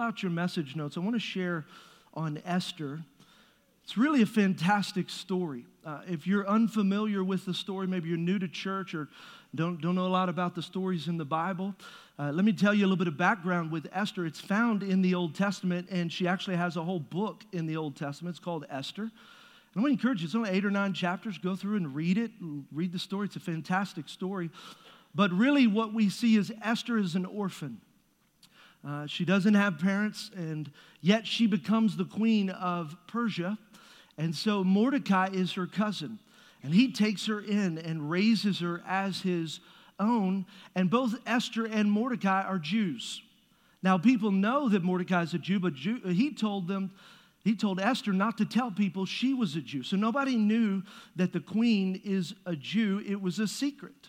pull out your message notes, I want to share on Esther. It's really a fantastic story. If you're unfamiliar with the story, maybe you're new to church or don't know a lot about the stories in the Bible, let me tell you a little bit of background with Esther. It's found in the Old Testament, and she actually has a whole book in the Old Testament. It's called Esther. And I want to encourage you, it's only 8 or 9 chapters. Go through and read it. Read the story. It's a fantastic story. But really what we see is Esther is an orphan. She doesn't have parents, and yet she becomes the queen of Persia. And so Mordecai is her cousin, and he takes her in and raises her as his own. And both Esther and Mordecai are Jews. Now, people know that Mordecai is a Jew, but he told Esther not to tell people she was a Jew. So nobody knew that the queen is a Jew. It was a secret.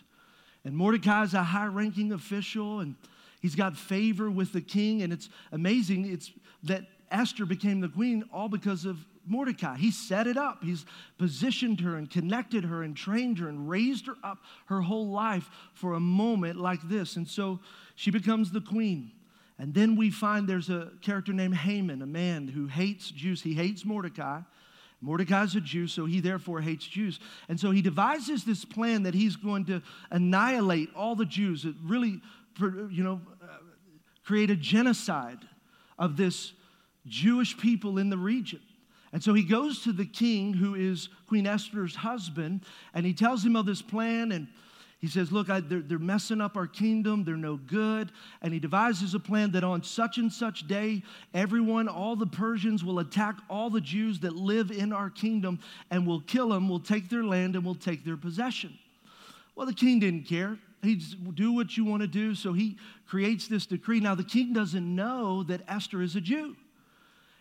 And Mordecai is a high-ranking official, and he's got favor with the king, and it's amazing that Esther became the queen all because of Mordecai. He set it up. He's positioned her and connected her and trained her and raised her up her whole life for a moment like this. And so she becomes the queen. And then we find there's a character named Haman, a man who hates Jews. He hates Mordecai. Mordecai's a Jew, so he therefore hates Jews. And so he devises this plan that he's going to annihilate all the Jews. It really, create a genocide of this Jewish people in the region. And so he goes to the king, who is Queen Esther's husband, and he tells him of this plan, and he says, look, they're messing up our kingdom. They're no good. And he devises a plan that on such and such day, all the Persians will attack all the Jews that live in our kingdom and will kill them, will take their land, and will take their possession. Well, the king didn't care. He's do what you want to do. So he creates this decree. Now, the king doesn't know that Esther is a Jew.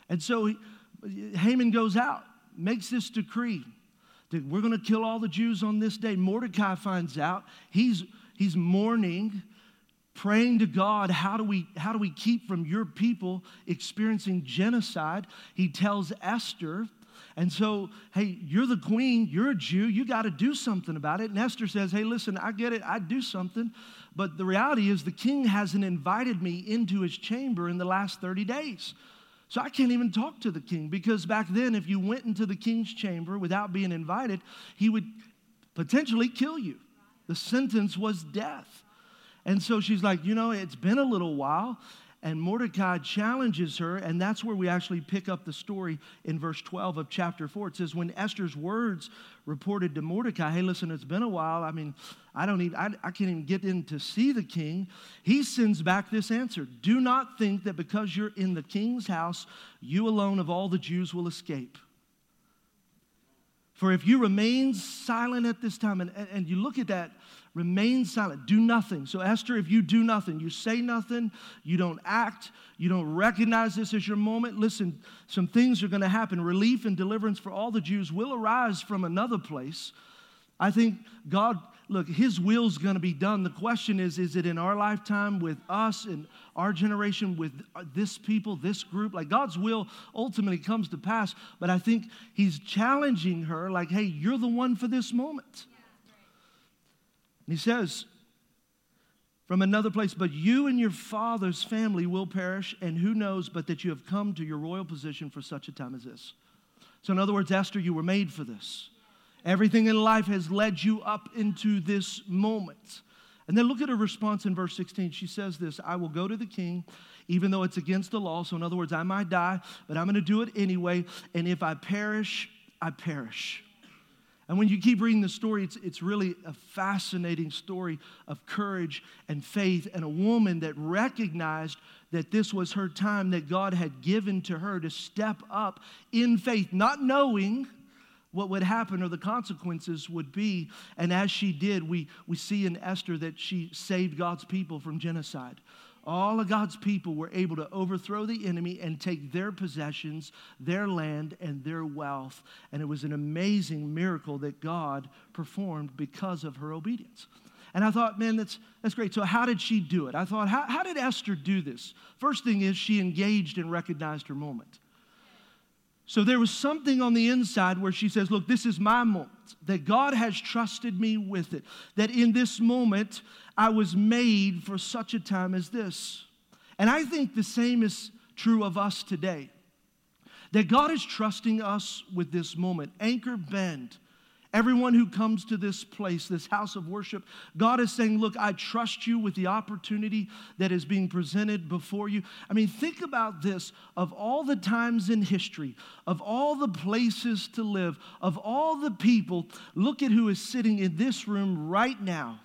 And so Haman goes out, makes this decree that we're going to kill all the Jews on this day. Mordecai finds out. He's mourning, praying to God, how do we keep from your people experiencing genocide? He tells Esther. And so, hey, you're the queen, you're a Jew, you got to do something about it. And Esther says, hey, listen, I get it, I'd do something. But the reality is the king hasn't invited me into his chamber in the last 30 days. So I can't even talk to the king, because back then if you went into the king's chamber without being invited, he would potentially kill you. The sentence was death. And so she's like, it's been a little while. And Mordecai challenges her, and that's where we actually pick up the story in verse 12 of chapter 4. It says, when Esther's words reported to Mordecai, hey, listen, it's been a while. I mean, I can't even get in to see the king. He sends back this answer. Do not think that because you're in the king's house, you alone of all the Jews will escape. For if you remain silent at this time, and you look at that, remain silent, do nothing. So Esther, if you do nothing, you say nothing, you don't act, you don't recognize this as your moment, listen, some things are going to happen. Relief and deliverance for all the Jews will arise from another place. I think God, look, his will's going to be done. The question is it in our lifetime with us and our generation with this people, this group? Like, God's will ultimately comes to pass, but I think he's challenging her like, hey, you're the one for this moment. And he says, from another place, but you and your father's family will perish, and who knows but that you have come to your royal position for such a time as this. So in other words, Esther, you were made for this. Everything in life has led you up into this moment. And then look at her response in verse 16. She says this, I will go to the king, even though it's against the law. So in other words, I might die, but I'm going to do it anyway. And if I perish, I perish. And when you keep reading the story, it's really a fascinating story of courage and faith and a woman that recognized that this was her time that God had given to her to step up in faith, not knowing what would happen or the consequences would be. And as she did, we see in Esther that she saved God's people from genocide. All of God's people were able to overthrow the enemy and take their possessions, their land, and their wealth. And it was an amazing miracle that God performed because of her obedience. And I thought, man, that's great. So how did she do it? I thought, how did Esther do this? First thing is she engaged and recognized her moment. So there was something on the inside where she says, look, this is my moment, that God has trusted me with it, that in this moment I was made for such a time as this. And I think the same is true of us today. That God is trusting us with this moment. Anchor Bend. Everyone who comes to this place, this house of worship, God is saying, look, I trust you with the opportunity that is being presented before you. I mean, think about this. Of all the times in history, of all the places to live, of all the people, look at who is sitting in this room right now.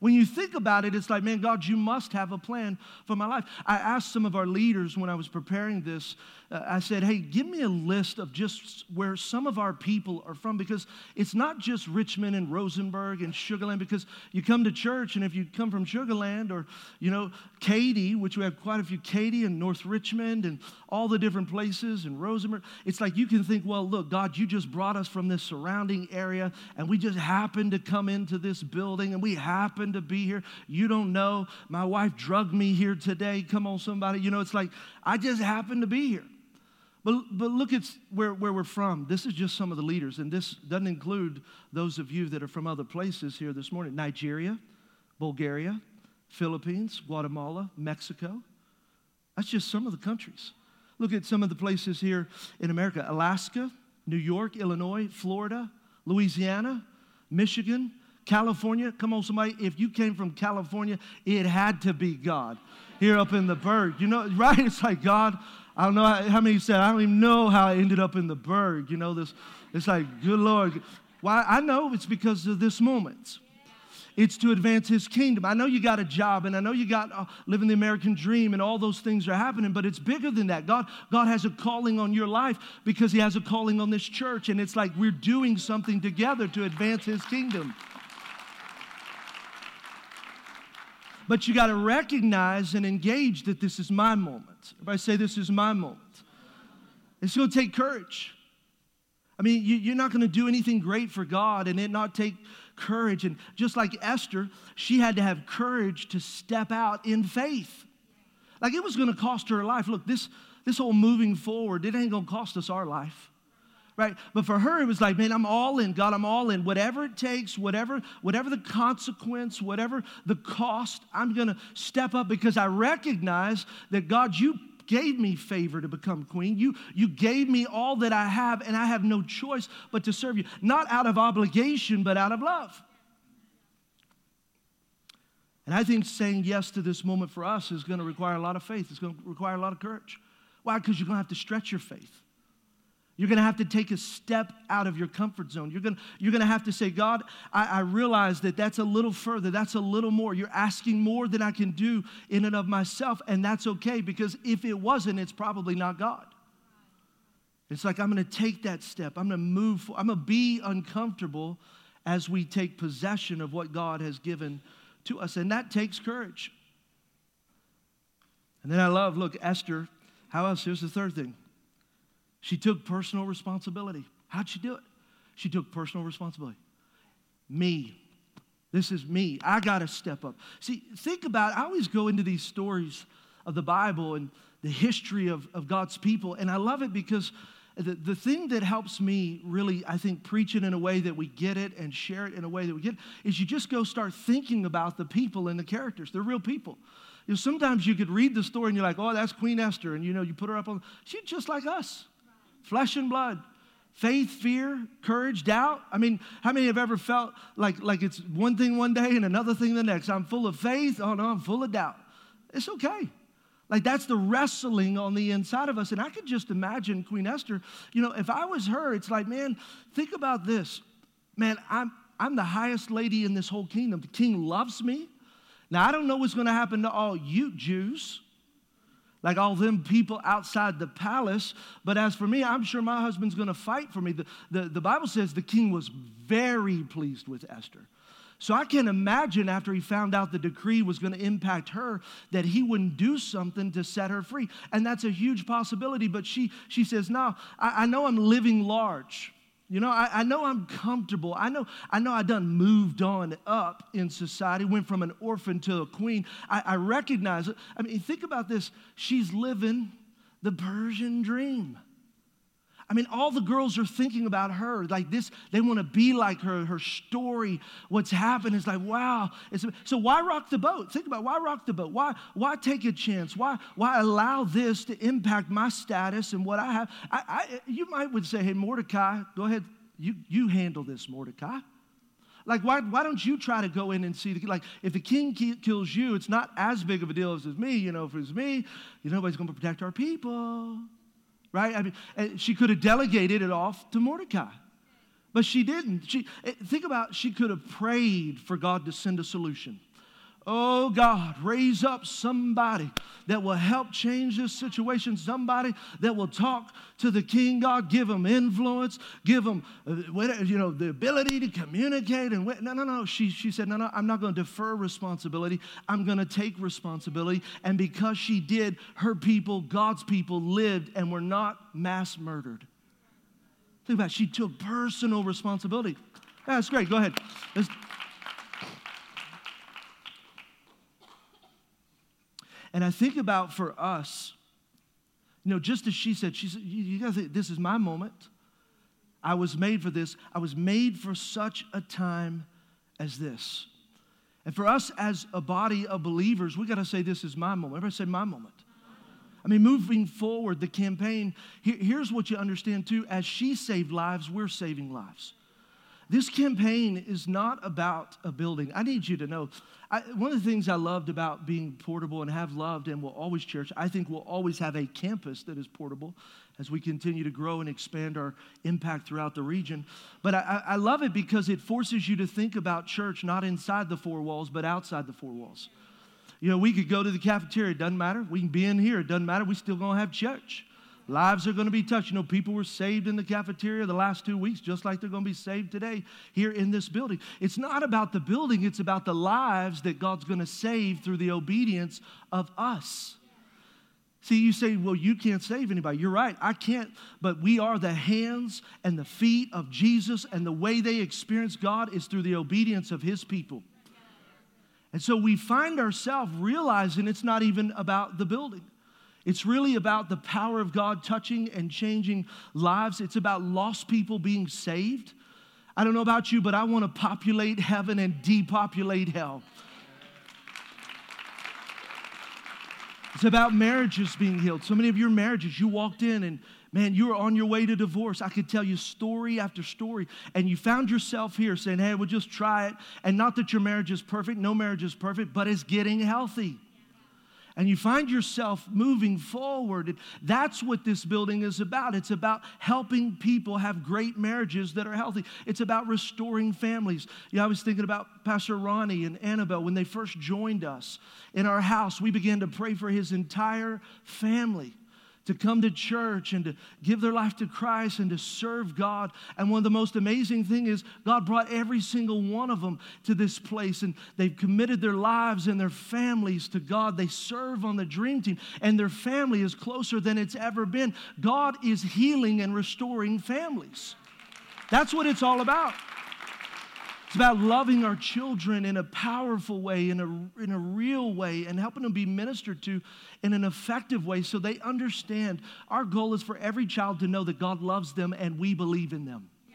When you think about it, it's like, man, God, you must have a plan for my life. I asked some of our leaders when I was preparing this, I said, hey, give me a list of just where some of our people are from, because it's not just Richmond and Rosenberg and Sugar Land, because you come to church, and if you come from Sugar Land or, you know, Katy, which we have quite a few, Katy and North Richmond and all the different places and Rosenberg, it's like you can think, well, look, God, you just brought us from this surrounding area, and we just happened to come into this building, and we happened to be here. You don't know. My wife drugged me here today. Come on, somebody. You know, it's like, I just happened to be here. But look at where we're from. This is just some of the leaders, and this doesn't include those of you that are from other places here this morning. Nigeria, Bulgaria, Philippines, Guatemala, Mexico. That's just some of the countries. Look at some of the places here in America. Alaska, New York, Illinois, Florida, Louisiana, Michigan, California. Come on, somebody. If you came from California, it had to be God here up in the Berg. You know, right? It's like, God, I don't know how many said, I don't even know how I ended up in the Berg. You know, this. It's like, good Lord. Why? I know it's because of this moment. It's to advance his kingdom. I know you got a job, and I know you got living the American dream, and all those things are happening, but it's bigger than that. God has a calling on your life because he has a calling on this church, and it's like we're doing something together to advance his kingdom. But you got to recognize and engage that this is my moment. Everybody say, this is my moment. It's going to take courage. I mean, you're not going to do anything great for God and it not take courage. And just like Esther, she had to have courage to step out in faith. Like, it was going to cost her life. Look, this whole moving forward, it ain't going to cost us our life. Right? But for her, it was like, man, I'm all in, God, I'm all in. Whatever it takes, whatever the consequence, whatever the cost, I'm going to step up because I recognize that, God, you gave me favor to become queen. You gave me all that I have, and I have no choice but to serve you. Not out of obligation, but out of love. And I think saying yes to this moment for us is going to require a lot of faith. It's going to require a lot of courage. Why? Because you're going to have to stretch your faith. You're going to have to take a step out of your comfort zone. You're going to have to say, God, I realize that's a little further. That's a little more. You're asking more than I can do in and of myself, and that's okay, because if it wasn't, it's probably not God. It's like, I'm going to take that step. I'm going to move forward. I'm going to be uncomfortable as we take possession of what God has given to us, and that takes courage. And then I love, look, Esther, how else? Here's the third thing. She took personal responsibility. How'd she do it? She took personal responsibility. Me. This is me. I got to step up. See, think about it. I always go into these stories of the Bible and the history of God's people, and I love it because the thing that helps me really, I think, preach it in a way that we get it and share it in a way that we get it, is you just go start thinking about the people and the characters. They're real people. You know, sometimes you could read the story and you're like, oh, that's Queen Esther, and you know, you put her up on, she's just like us. Flesh and blood, faith, fear, courage, doubt. I mean, how many have ever felt like it's one thing one day and another thing the next? I'm full of faith. Oh, no, I'm full of doubt. It's okay. Like, that's the wrestling on the inside of us. And I could just imagine Queen Esther, you know, if I was her, it's like, man, think about this. Man, I'm the highest lady in this whole kingdom. The king loves me. Now, I don't know what's going to happen to all you Jews, like all them people outside the palace. But as for me, I'm sure my husband's going to fight for me. The Bible says the king was very pleased with Esther. So I can imagine after he found out the decree was going to impact her, that he wouldn't do something to set her free. And that's a huge possibility. But she says, no, I know I'm living large. You know, I know I'm comfortable. I know I done moved on up in society, went from an orphan to a queen. I recognize it. I mean, think about this. She's living the Persian dream. I mean, all the girls are thinking about her. Like this, they want to be like her, her story, what's happened is like, wow. So why rock the boat? Think about why rock the boat? Why take a chance? Why allow this to impact my status and what I have? You might would say, hey, Mordecai, go ahead. You handle this, Mordecai. Like, why don't you try to go in and see, if the king kills you, it's not as big of a deal as it's me. You know, if it's me, nobody's going to protect our people. Right? I mean, she could have delegated it off to Mordecai, but she didn't. She could have prayed for God to send a solution. Oh, God, raise up somebody that will help change this situation, somebody that will talk to the king. God, give him influence, give him, the ability to communicate. And no. She said, no, I'm not going to defer responsibility. I'm going to take responsibility. And because she did, her people, God's people, lived and were not mass murdered. Think about it. She took personal responsibility. That's great. Go ahead. And I think about for us, just as she said, you gotta think, this is my moment. I was made for this. I was made for such a time as this. And for us as a body of believers, we gotta say, this is my moment. Everybody say, my moment. I mean, moving forward, the campaign, here's what you understand too. As she saved lives, we're saving lives. This campaign is not about a building. I need you to know, one of the things I loved about being portable and have loved and will always cherish, I think we'll always have a campus that is portable as we continue to grow and expand our impact throughout the region. But I love it because it forces you to think about church not inside the four walls, but outside the four walls. We could go to the cafeteria, it doesn't matter. We can be in here, it doesn't matter. We're still going to have church. Lives are going to be touched. People were saved in the cafeteria the last 2 weeks, just like they're going to be saved today here in this building. It's not about the building. It's about the lives that God's going to save through the obedience of us. See, you say, well, you can't save anybody. You're right, I can't, but we are the hands and the feet of Jesus, and the way they experience God is through the obedience of his people. And so we find ourselves realizing it's not even about the building. It's really about the power of God touching and changing lives. It's about lost people being saved. I don't know about you, but I want to populate heaven and depopulate hell. It's about marriages being healed. So many of your marriages, you walked in and, man, you were on your way to divorce. I could tell you story after story. And you found yourself here saying, hey, we'll just try it. And not that your marriage is perfect. No marriage is perfect, but it's getting healthy. And you find yourself moving forward. That's what this building is about. It's about helping people have great marriages that are healthy. It's about restoring families. I was thinking about Pastor Ronnie and Annabelle. When they first joined us in our house, we began to pray for his entire family to come to church and to give their life to Christ and to serve God. And one of the most amazing things is God brought every single one of them to this place, and they've committed their lives and their families to God. They serve on the dream team, and their family is closer than it's ever been. God is healing and restoring families. That's what it's all about. It's about loving our children in a powerful way, in a real way, and helping them be ministered to in an effective way so they understand. Our goal is for every child to know that God loves them and we believe in them. Yeah.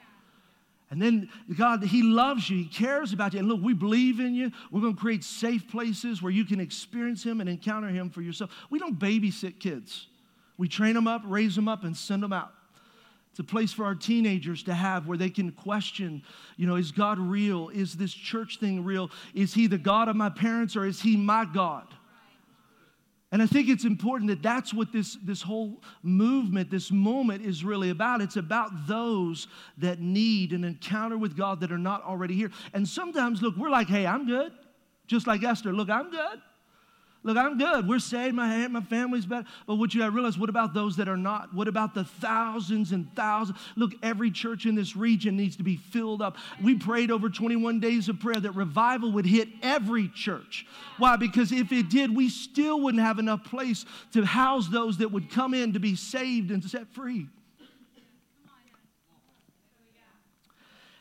And then God, he loves you. He cares about you. And look, we believe in you. We're going to create safe places where you can experience him and encounter him for yourself. We don't babysit kids. We train them up, raise them up, and send them out. It's a place for our teenagers to have where they can question, is God real? Is this church thing real? Is he the God of my parents, or is he my God? And I think it's important that that's what this whole movement, this moment is really about. It's about those that need an encounter with God that are not already here. And sometimes, look, we're like, hey, I'm good. Just like Esther, look, I'm good. Look, I'm good. We're saved. My family's better. But what you have realized, what about those that are not? What about the thousands and thousands? Look, every church in this region needs to be filled up. We prayed over 21 days of prayer that revival would hit every church. Why? Because if it did, we still wouldn't have enough place to house those that would come in to be saved and set free.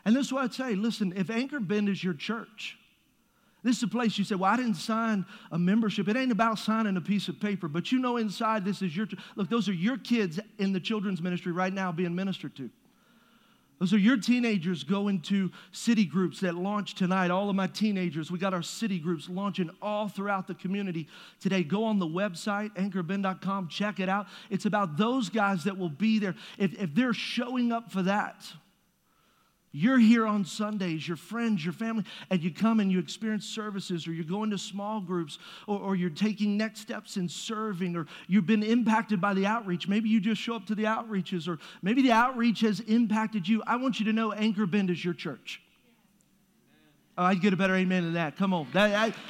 And this is what I'd say. Listen, if Anchor Bend is your church, This is a place you say, well, I didn't sign a membership. It ain't about signing a piece of paper, but you know inside this is your, look, those are your kids in the children's ministry right now being ministered to. Those are your teenagers going to city groups that launch tonight. All of my teenagers, we got our city groups launching all throughout the community today. Go on the website, anchorben.com, check it out. It's about those guys that will be there. If they're showing up for that, you're here on Sundays, your friends, your family, and you come and you experience services, or you're going to small groups, or you're taking next steps in serving, or you've been impacted by the outreach. Maybe you just show up to the outreaches, or maybe the outreach has impacted you. I want you to know Anchor Bend is your church. Oh, I'd get a better amen than that. Come on.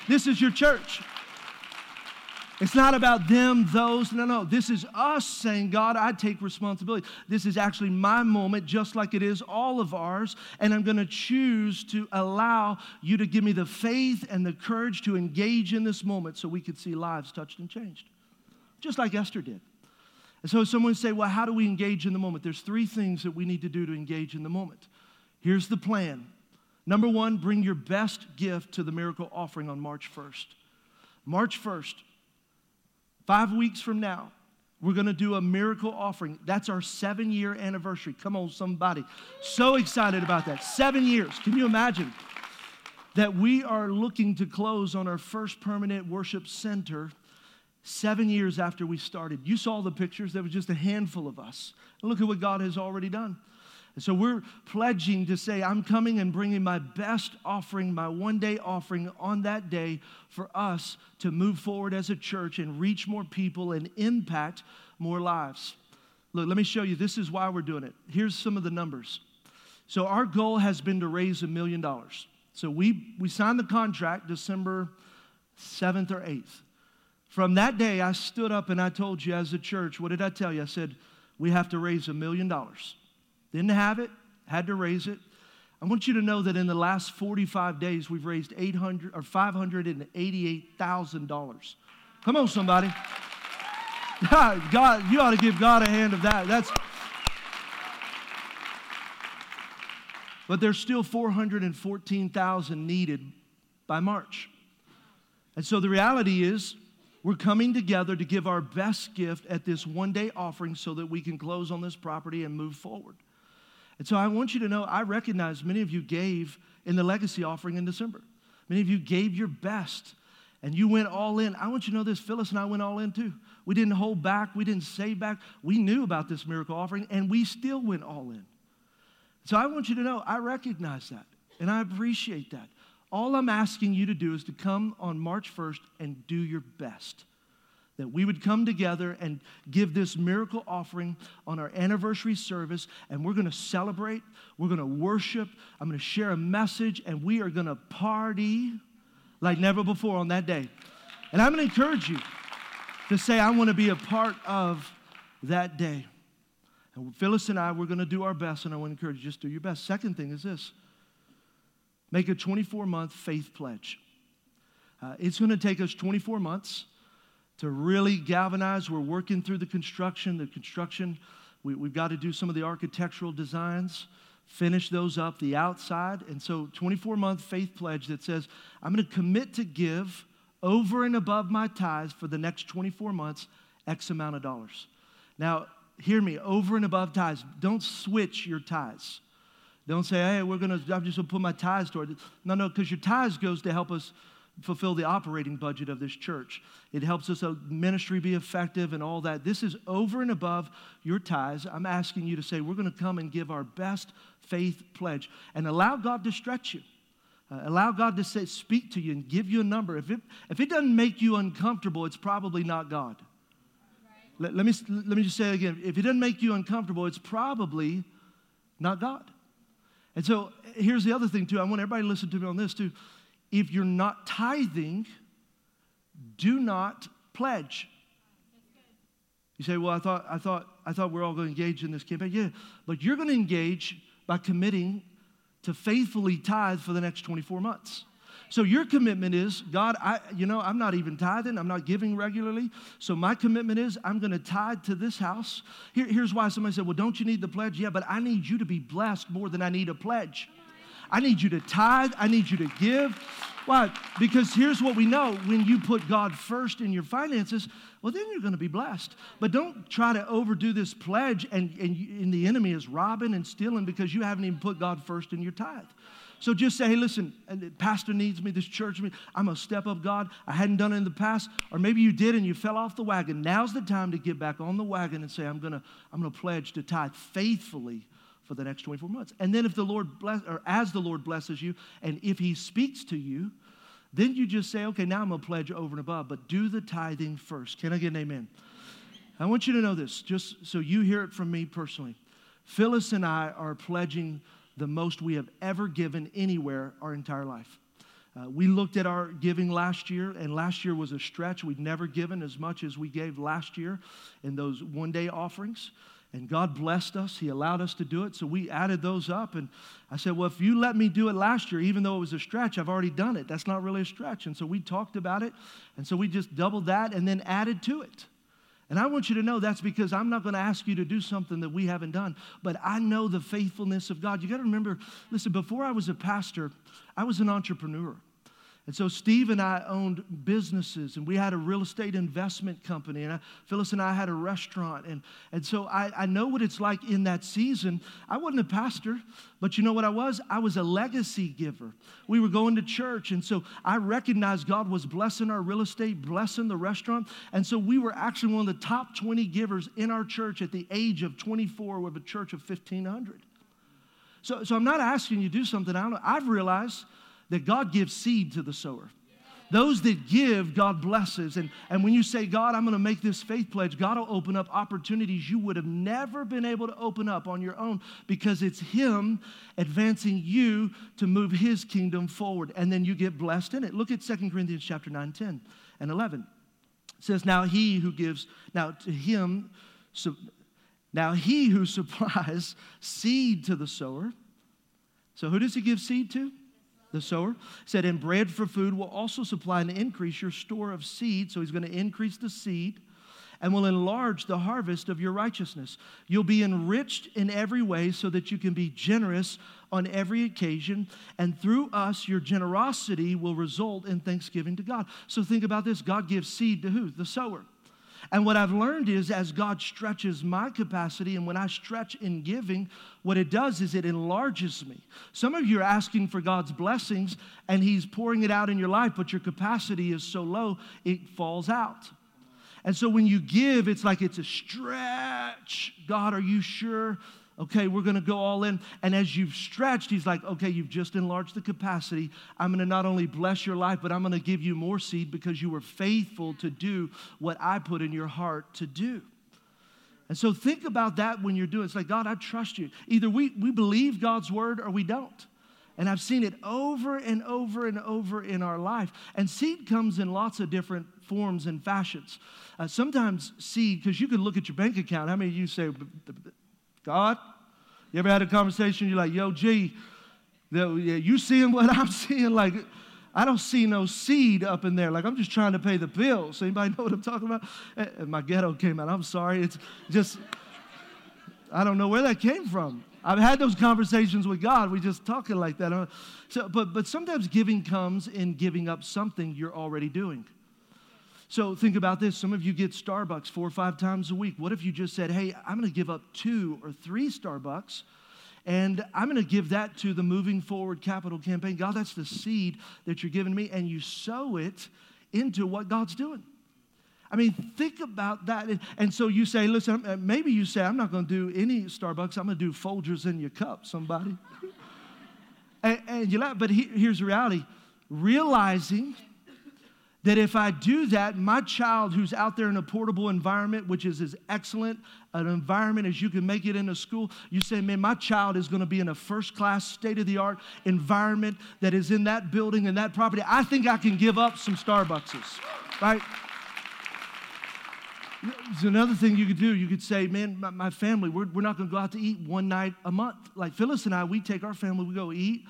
This is your church. It's not about them, those. No. This is us saying, God, I take responsibility. This is actually my moment, just like it is all of ours, and I'm going to choose to allow you to give me the faith and the courage to engage in this moment so we could see lives touched and changed, just like Esther did. And so someone would say, well, how do we engage in the moment? There's three things that we need to do to engage in the moment. Here's the plan. Number one, bring your best gift to the miracle offering on March 1st. March 1st. 5 weeks from now, we're going to do a miracle offering. That's our 7-year anniversary. Come on, somebody. So excited about that. 7 years. Can you imagine that we are looking to close on our first permanent worship center 7 years after we started? You saw the pictures. There was just a handful of us. And look at what God has already done. And so we're pledging to say, I'm coming and bringing my best offering, my one-day offering on that day for us to move forward as a church and reach more people and impact more lives. Look, let me show you. This is why we're doing it. Here's some of the numbers. So our goal has been to raise $1 million. So we signed the contract December 7th or 8th. From that day, I stood up and I told you as a church, what did I tell you? I said, we have to raise $1 million. Didn't have it, had to raise it. I want you to know that in the last 45 days, we've raised $588,000. Come on, somebody. God, you ought to give God a hand of that. But there's still $414,000 needed by March. And so the reality is, we're coming together to give our best gift at this one-day offering so that we can close on this property and move forward. And so I want you to know, I recognize many of you gave in the legacy offering in December. Many of you gave your best, and you went all in. I want you to know this, Phyllis and I went all in too. We didn't hold back. We didn't save back. We knew about this miracle offering, and we still went all in. So I want you to know, I recognize that, and I appreciate that. All I'm asking you to do is to come on March 1st and do your best. That we would come together and give this miracle offering on our anniversary service, and we're going to celebrate, we're going to worship, I'm going to share a message, and we are going to party like never before on that day. And I'm going to encourage you to say, I want to be a part of that day. And Phyllis and I, we're going to do our best, and I want to encourage you, just do your best. Second thing is this. Make a 24-month faith pledge. It's going to take us 24 months to really galvanize. We're working through the construction. We've got to do some of the architectural designs, finish those up, the outside. And so 24-month faith pledge that says, I'm going to commit to give over and above my tithes for the next 24 months, X amount of dollars. Now, hear me, over and above tithes. Don't switch your tithes. Don't say, hey, I'm just going to put my tithes toward it. No, because your tithes goes to help us fulfill the operating budget of this church. It helps us ministry be effective and all that. This is over and above your tithes. I'm asking you to say, we're going to come and give our best faith pledge and allow God to stretch you. Allow God to speak to you and give you a number. If it doesn't make you uncomfortable, it's probably not God. Right. Let me just say it again. If it doesn't make you uncomfortable, it's probably not God. And so here's the other thing, too. I want everybody to listen to me on this, too. If you're not tithing, do not pledge. You say, well, I thought we're all going to engage in this campaign. Yeah, but you're going to engage by committing to faithfully tithe for the next 24 months. So your commitment is, God, I'm not even tithing. I'm not giving regularly. So my commitment is I'm going to tithe to this house. Here's why. Somebody said, well, don't you need the pledge? Yeah, but I need you to be blessed more than I need a pledge. I need you to tithe. I need you to give. Why? Because here's what we know. When you put God first in your finances, well, then you're going to be blessed. But don't try to overdo this pledge, and the enemy is robbing and stealing because you haven't even put God first in your tithe. So just say, hey, listen, pastor needs me, this church needs me. I'm going to step up, God. I hadn't done it in the past. Or maybe you did and you fell off the wagon. Now's the time to get back on the wagon and say, I'm going to pledge to tithe faithfully for the next 24 months. And then if the Lord bless, or as the Lord blesses you, and if he speaks to you, then you just say, okay, now I'm going to pledge over and above, but do the tithing first. Can I get an amen? I want you to know this, just so you hear it from me personally. Phyllis and I are pledging the most we have ever given anywhere our entire life. We looked at our giving last year, and last year was a stretch. We'd never given as much as we gave last year in those one-day offerings, and God blessed us. He allowed us to do it, so we added those up, and I said, well, if you let me do it last year, even though it was a stretch, I've already done it. That's not really a stretch, and so we talked about it, and so we just doubled that and then added to it. And I want you to know that's because I'm not going to ask you to do something that we haven't done, but I know the faithfulness of God. You got to remember, listen, before I was a pastor, I was an entrepreneur. And so Steve and I owned businesses, and we had a real estate investment company, and Phyllis and I had a restaurant. And so I know what it's like in that season. I wasn't a pastor, but you know what I was? I was a legacy giver. We were going to church, and so I recognized God was blessing our real estate, blessing the restaurant. And so we were actually one of the top 20 givers in our church at the age of 24 with a church of 1,500. So I'm not asking you to do something I don't know. I've realized that God gives seed to the sower. Those that give, God blesses. And when you say, God, I'm going to make this faith pledge, God will open up opportunities you would have never been able to open up on your own because it's him advancing you to move his kingdom forward. And then you get blessed in it. Look at 2 Corinthians chapter 9, 10 and 11. It says, now he who supplies seed to the sower. So who does he give seed to? The sower said, and bread for food will also supply and increase your store of seed. So he's going to increase the seed and will enlarge the harvest of your righteousness. You'll be enriched in every way so that you can be generous on every occasion. And through us, your generosity will result in thanksgiving to God. So think about this. God gives seed to who? The sower. And what I've learned is as God stretches my capacity, and when I stretch in giving, what it does is it enlarges me. Some of you are asking for God's blessings, and he's pouring it out in your life, but your capacity is so low, it falls out. And so when you give, it's like it's a stretch. God, are you sure? Okay, we're going to go all in. And as you've stretched, he's like, okay, you've just enlarged the capacity. I'm going to not only bless your life, but I'm going to give you more seed because you were faithful to do what I put in your heart to do. And so think about that when you're doing it. It's like, God, I trust you. Either we believe God's word or we don't. And I've seen it over and over and over in our life. And seed comes in lots of different forms and fashions. Sometimes seed, because you can look at your bank account. How many of you say, God, you ever had a conversation, you're like, yo, G, you seeing what I'm seeing? Like, I don't see no seed up in there. Like, I'm just trying to pay the bills. Anybody know what I'm talking about? And my ghetto came out. I'm sorry. It's just, I don't know where that came from. I've had those conversations with God. We're just talking like that. So, but sometimes giving comes in giving up something you're already doing. So think about this. Some of you get Starbucks 4 or 5 times a week. What if you just said, hey, I'm going to give up 2 or 3 Starbucks, and I'm going to give that to the Moving Forward Capital Campaign. God, that's the seed that you're giving me, and you sow it into what God's doing. I mean, think about that. And so you say, listen, maybe you say, I'm not going to do any Starbucks. I'm going to do Folgers in your cup, somebody. and you laugh, but here's the reality. Realizing that if I do that, my child who's out there in a portable environment, which is as excellent an environment as you can make it in a school, you say, man, my child is going to be in a first-class, state-of-the-art environment that is in that building and that property. I think I can give up some Starbuckses, right? There's another thing you could do. You could say, man, my family, we're not going to go out to eat one night a month. Like Phyllis and I, we take our family, we go eat.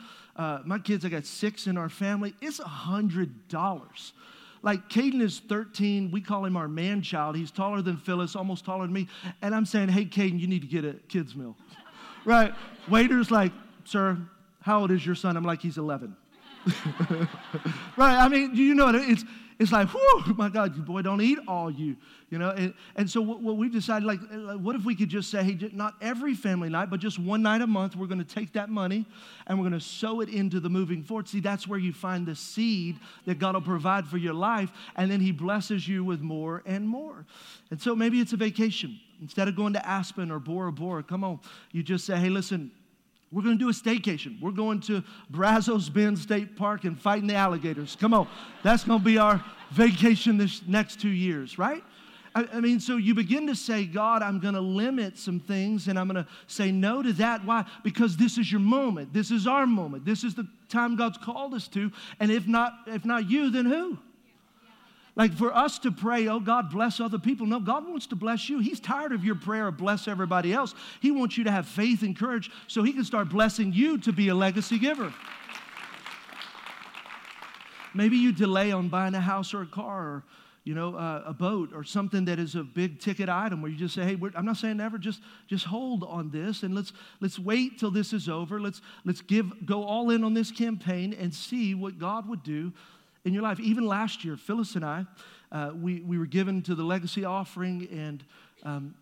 My kids, I got 6 in our family. It's $100. Like, Caden is 13. We call him our man child. He's taller than Phyllis, almost taller than me. And I'm saying, hey, Caden, you need to get a kid's meal. Right? Waiter's like, sir, how old is your son? I'm like, he's 11. Right? I mean, you know what I mean? It's like, whew, my God, you boy, don't eat all you know? And so what we've decided, like, what if we could just say, hey, not every family night, but just one night a month, we're going to take that money and we're going to sow it into the moving forward. See, that's where you find the seed that God will provide for your life, and then he blesses you with more and more. And so maybe it's a vacation. Instead of going to Aspen or Bora Bora, come on, you just say, hey, listen, we're going to do a staycation. We're going to Brazos Bend State Park and fighting the alligators. Come on. That's going to be our vacation this next 2 years, right? I mean, so you begin to say, God, I'm going to limit some things, and I'm going to say no to that. Why? Because this is your moment. This is our moment. This is the time God's called us to, and if not you, then who? Like for us to pray, oh, God, bless other people. No, God wants to bless you. He's tired of your prayer of bless everybody else. He wants you to have faith and courage so he can start blessing you to be a legacy giver. Maybe you delay on buying a house or a car or, you know, a boat or something that is a big ticket item where you just say, hey, I'm not saying never, just hold on this and let's wait till this is over. Let's go all in on this campaign and see what God would do in your life. Even last year, Phyllis and I, we were given to the legacy offering, and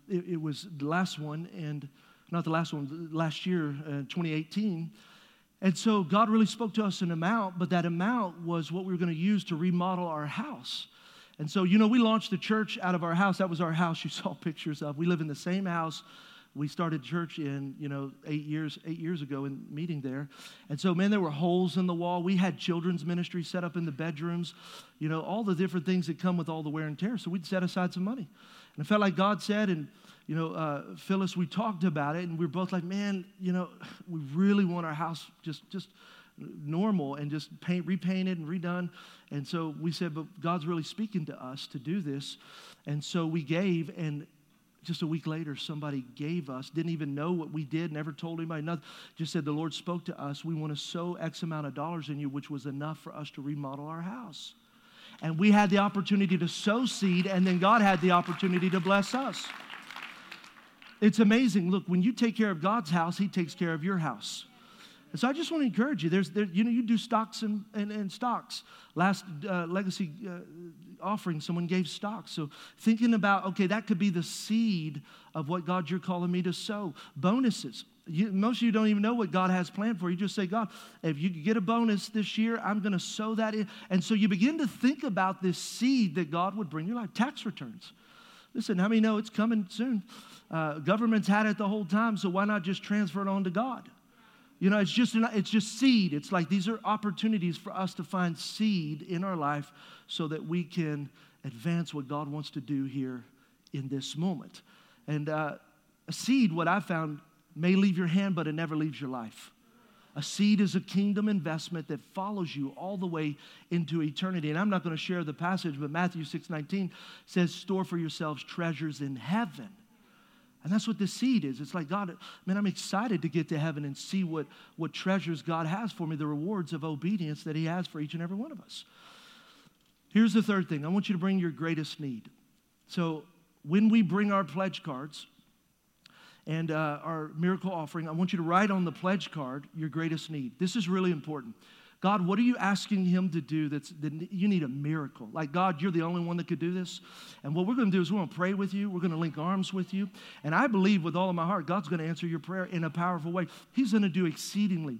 it was the last one, and not the last one, last year, 2018. And so God really spoke to us an amount, but that amount was what we were going to use to remodel our house. And so, you know, we launched the church out of our house. That was our house you saw pictures of. We live in the same house we started church in, you know, eight years ago in meeting there. And so, man, there were holes in the wall. We had children's ministry set up in the bedrooms, you know, all the different things that come with all the wear and tear. So we'd set aside some money. And it felt like God said, and, you know, Phyllis, we talked about it, and we were both like, man, you know, we really want our house just normal and just repainted and redone. And so we said, but God's really speaking to us to do this. And so we gave, and just a week later, somebody gave us, didn't even know what we did, never told anybody, nothing, just said, the Lord spoke to us. We want to sow X amount of dollars in you, which was enough for us to remodel our house. And we had the opportunity to sow seed, and then God had the opportunity to bless us. It's amazing. Look, when you take care of God's house, he takes care of your house. And so I just want to encourage you. You know, you do stocks and stocks. Last legacy offering, someone gave stocks. So thinking about, okay, that could be the seed of what God you're calling me to sow. Bonuses. Most of you don't even know what God has planned for you. Just say, God, if you get a bonus this year, I'm going to sow that in. And so you begin to think about this seed that God would bring your life. Tax returns. Listen, how many know it's coming soon? Government's had it the whole time, so why not just transfer it on to God? You know, it's just seed. It's like these are opportunities for us to find seed in our life so that we can advance what God wants to do here in this moment. And a seed, what I found, may leave your hand, but it never leaves your life. A seed is a kingdom investment that follows you all the way into eternity. And I'm not going to share the passage, but Matthew 6:19 says, store for yourselves treasures in heaven. And that's what this seed is. It's like, God, man, I'm excited to get to heaven and see what treasures God has for me, the rewards of obedience that he has for each and every one of us. Here's the third thing. I want you to bring your greatest need. So when we bring our pledge cards and our miracle offering, I want you to write on the pledge card your greatest need. This is really important. God, what are you asking him to do that you need a miracle? Like, God, you're the only one that could do this. And what we're going to do is we're going to pray with you. We're going to link arms with you. And I believe with all of my heart, God's going to answer your prayer in a powerful way. He's going to do exceedingly,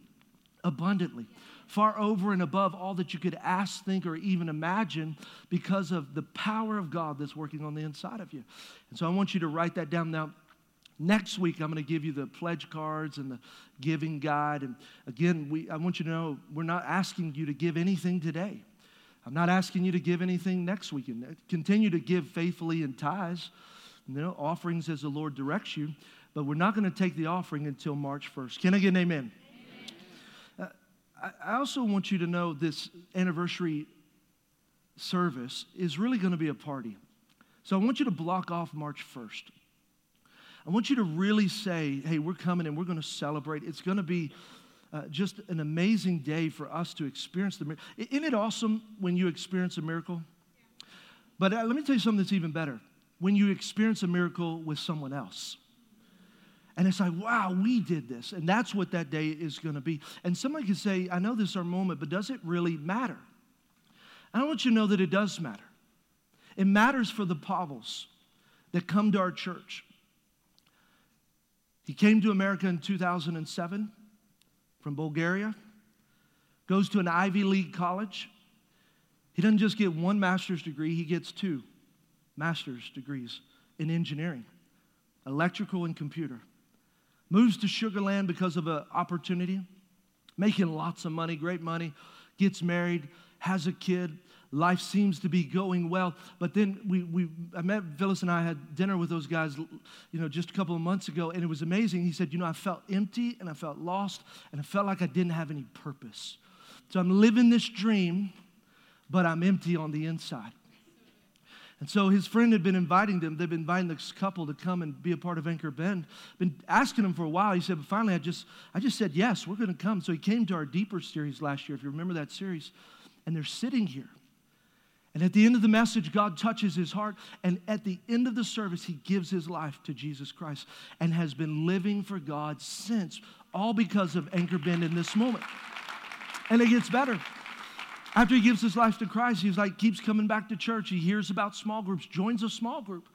abundantly, far over and above all that you could ask, think, or even imagine because of the power of God that's working on the inside of you. And so I want you to write that down now. Next week, I'm going to give you the pledge cards and the giving guide. And again, I want you to know we're not asking you to give anything today. I'm not asking you to give anything next week. And continue to give faithfully in tithes, you know, offerings as the Lord directs you. But we're not going to take the offering until March 1st. Can I get an amen? Amen. I also want you to know this anniversary service is really going to be a party. So I want you to block off March 1st. I want you to really say, hey, we're coming and we're going to celebrate. It's going to be just an amazing day for us to experience the miracle. Isn't it awesome when you experience a miracle? Yeah. But let me tell you something that's even better. When you experience a miracle with someone else. And it's like, wow, we did this. And that's what that day is going to be. And somebody could say, I know this is our moment, but does it really matter? And I want you to know that it does matter. It matters for the Pavels that come to our church. He came to America in 2007 from Bulgaria, goes to an Ivy League college. He doesn't just get one master's degree, he gets two master's degrees in engineering, electrical and computer. Moves to Sugar Land because of an opportunity, making lots of money, great money, gets married, has a kid. Life seems to be going well, but then I met Phyllis and I had dinner with those guys, just a couple of months ago, and it was amazing. He said, I felt empty and I felt lost and I felt like I didn't have any purpose. So I'm living this dream, but I'm empty on the inside. And so his friend had been inviting them. They've been inviting this couple to come and be a part of Anchor Bend. Been asking him for a while. He said, but finally, I just said, yes, we're going to come. So he came to our Deeper series last year, if you remember that series. And they're sitting here. And at the end of the message, God touches his heart. And at the end of the service, he gives his life to Jesus Christ and has been living for God since, all because of Anchor Bend in this moment. And it gets better. After he gives his life to Christ, he's like, keeps coming back to church. He hears about small groups, joins a small group,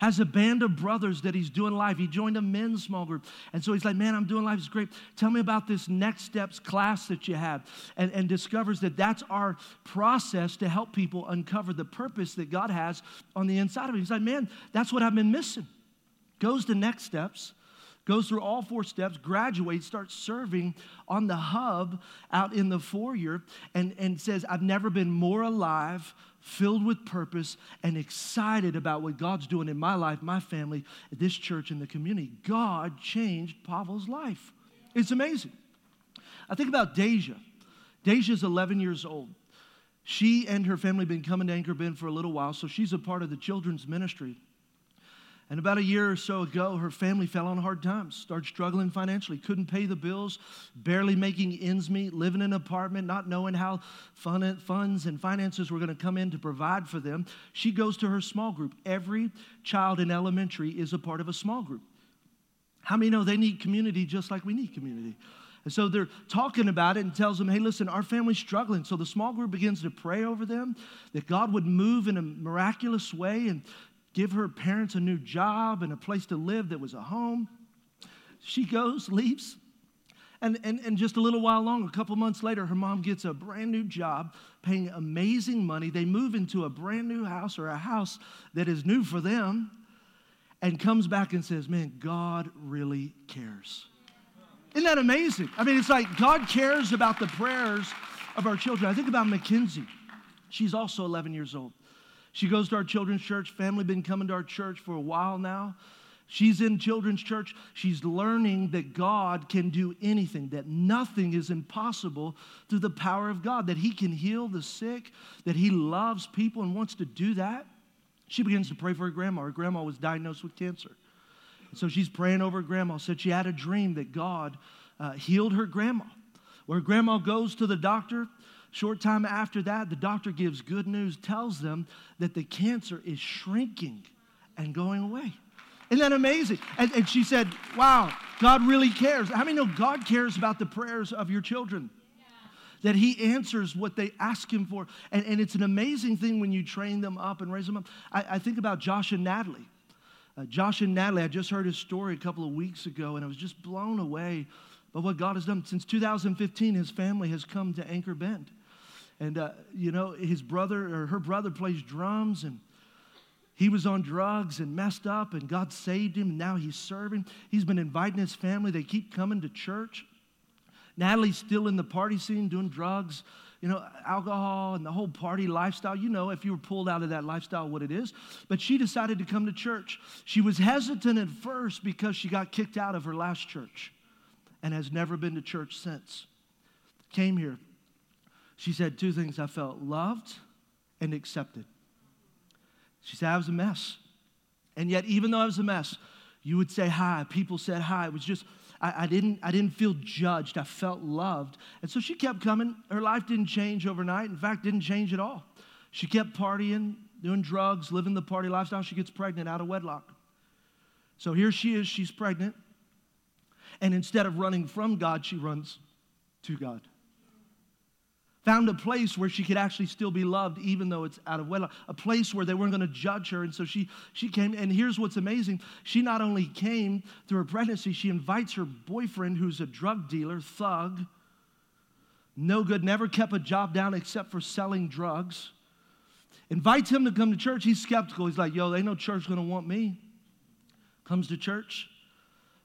has a band of brothers that he's doing life. He joined a men's small group. And so he's like, man, I'm doing life. It's great. Tell me about this Next Steps class that you have, and discovers that that's our process to help people uncover the purpose that God has on the inside of it. He's like, man, that's what I've been missing. Goes to Next Steps. Goes through all four steps, graduates, starts serving on the hub out in the foyer, and says, I've never been more alive, filled with purpose, and excited about what God's doing in my life, my family, this church, and the community. God changed Pavel's life. It's amazing. I think about Deja. Deja's 11 years old. She and her family have been coming to Anchor Bend for a little while, so she's a part of the children's ministry. And about a year or so ago, her family fell on hard times, started struggling financially, couldn't pay the bills, barely making ends meet, living in an apartment, not knowing how funds and finances were going to come in to provide for them. She goes to her small group. Every child in elementary is a part of a small group. How many know they need community just like we need community? And so they're talking about it and tells them, hey, listen, our family's struggling. So the small group begins to pray over them, that God would move in a miraculous way and give her parents a new job and a place to live that was a home. She goes, leaves, and just a little while longer, a couple months later, her mom gets a brand new job, paying amazing money. They move into a brand new house, or a house that is new for them, and comes back and says, man, God really cares. Isn't that amazing? I mean, it's like God cares about the prayers of our children. I think about Mackenzie. She's also 11 years old. She goes to our children's church. Family been coming to our church for a while now. She's in children's church. She's learning that God can do anything, that nothing is impossible through the power of God, that he can heal the sick, that he loves people and wants to do that. She begins to pray for her grandma. Her grandma was diagnosed with cancer. And so she's praying over her grandma. Said she had a dream that God healed her grandma. Well, her grandma goes to the doctor. Short time after that, the doctor gives good news, tells them that the cancer is shrinking and going away. Isn't that amazing? And she said, wow, God really cares. How many know God cares about the prayers of your children? Yeah. That he answers what they ask him for. And it's an amazing thing when you train them up and raise them up. I think about Josh and Natalie. I just heard his story a couple of weeks ago, and I was just blown away by what God has done. Since 2015, his family has come to Anchor Bend. And, his brother or her brother plays drums, and he was on drugs and messed up, and God saved him. And now he's serving. He's been inviting his family. They keep coming to church. Natalie's still in the party scene doing drugs, alcohol and the whole party lifestyle. You know, if you were pulled out of that lifestyle, what it is. But she decided to come to church. She was hesitant at first because she got kicked out of her last church and has never been to church since. Came here. She said two things. I felt loved and accepted. She said, I was a mess. And yet, even though I was a mess, you would say hi. People said hi. It was just, I didn't feel judged. I felt loved. And so she kept coming. Her life didn't change overnight. In fact, didn't change at all. She kept partying, doing drugs, living the party lifestyle. She gets pregnant out of wedlock. So here she is. She's pregnant. And instead of running from God, she runs to God. Found a place where she could actually still be loved, even though it's out of wedlock. A place where they weren't going to judge her. And so she came. And here's what's amazing. She not only came through her pregnancy, she invites her boyfriend, who's a drug dealer, thug, no good, never kept a job down except for selling drugs. Invites him to come to church. He's skeptical. He's like, yo, ain't no church going to want me. Comes to church,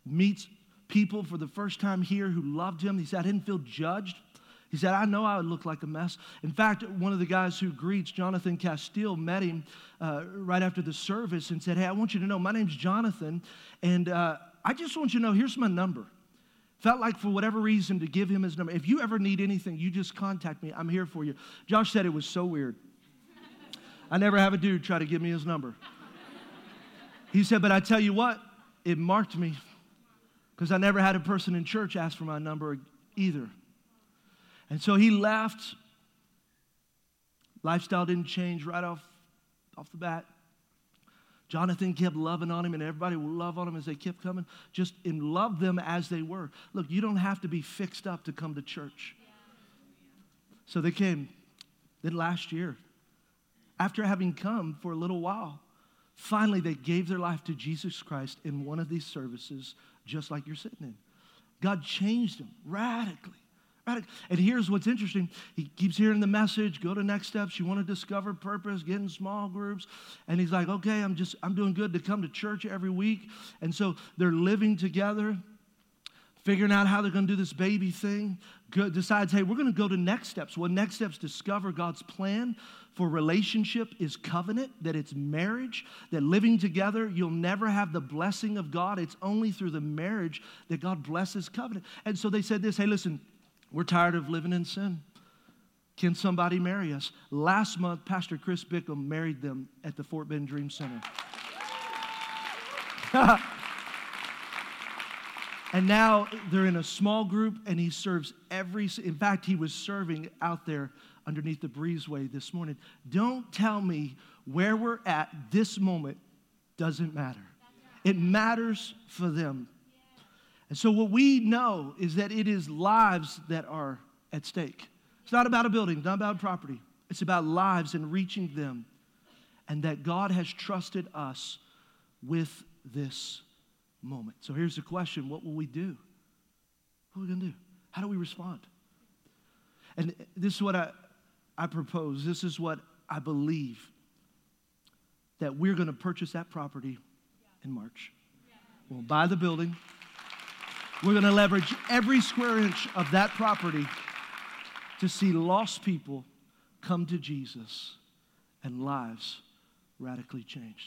meets people for the first time here who loved him. He said, I didn't feel judged. He said, I know I would look like a mess. In fact, one of the guys who greets, Jonathan Castile, met him right after the service and said, hey, I want you to know, my name's Jonathan, and I just want you to know, here's my number. Felt like for whatever reason to give him his number. If you ever need anything, you just contact me. I'm here for you. Josh said it was so weird. I never have a dude try to give me his number. He said, but I tell you what, it marked me because I never had a person in church ask for my number either. And so he left. Lifestyle didn't change right off the bat. Jonathan kept loving on him, and everybody would love on him as they kept coming. Just love them as they were. Look, you don't have to be fixed up to come to church. So they came. Then last year, after having come for a little while, finally they gave their life to Jesus Christ in one of these services, just like you're sitting in. God changed them radically. And here's what's interesting. He keeps hearing the message, go to next steps. You want to discover purpose, get in small groups. And he's like, okay, I'm doing good to come to church every week. And so they're living together, figuring out how they're going to do this baby thing. Good, decides, hey, we're going to go to next steps. Well, next steps discover God's plan for relationship is covenant, that it's marriage, that living together, you'll never have the blessing of God. It's only through the marriage that God blesses covenant. And so they said this, hey, listen, we're tired of living in sin. Can somebody marry us? Last month, Pastor Chris Bickham married them at the Fort Bend Dream Center. And now they're in a small group, and he serves in fact, he was serving out there underneath the breezeway this morning. Don't tell me where we're at this moment doesn't matter. It matters for them. And so what we know is that it is lives that are at stake. It's not about a building, it's not about property. It's about lives and reaching them, and that God has trusted us with this moment. So here's the question, what will we do? What are we going to do? How do we respond? And this is what I propose. This is what I believe, that we're going to purchase that property in March. We'll buy the building. We're going to leverage every square inch of that property to see lost people come to Jesus and lives radically changed.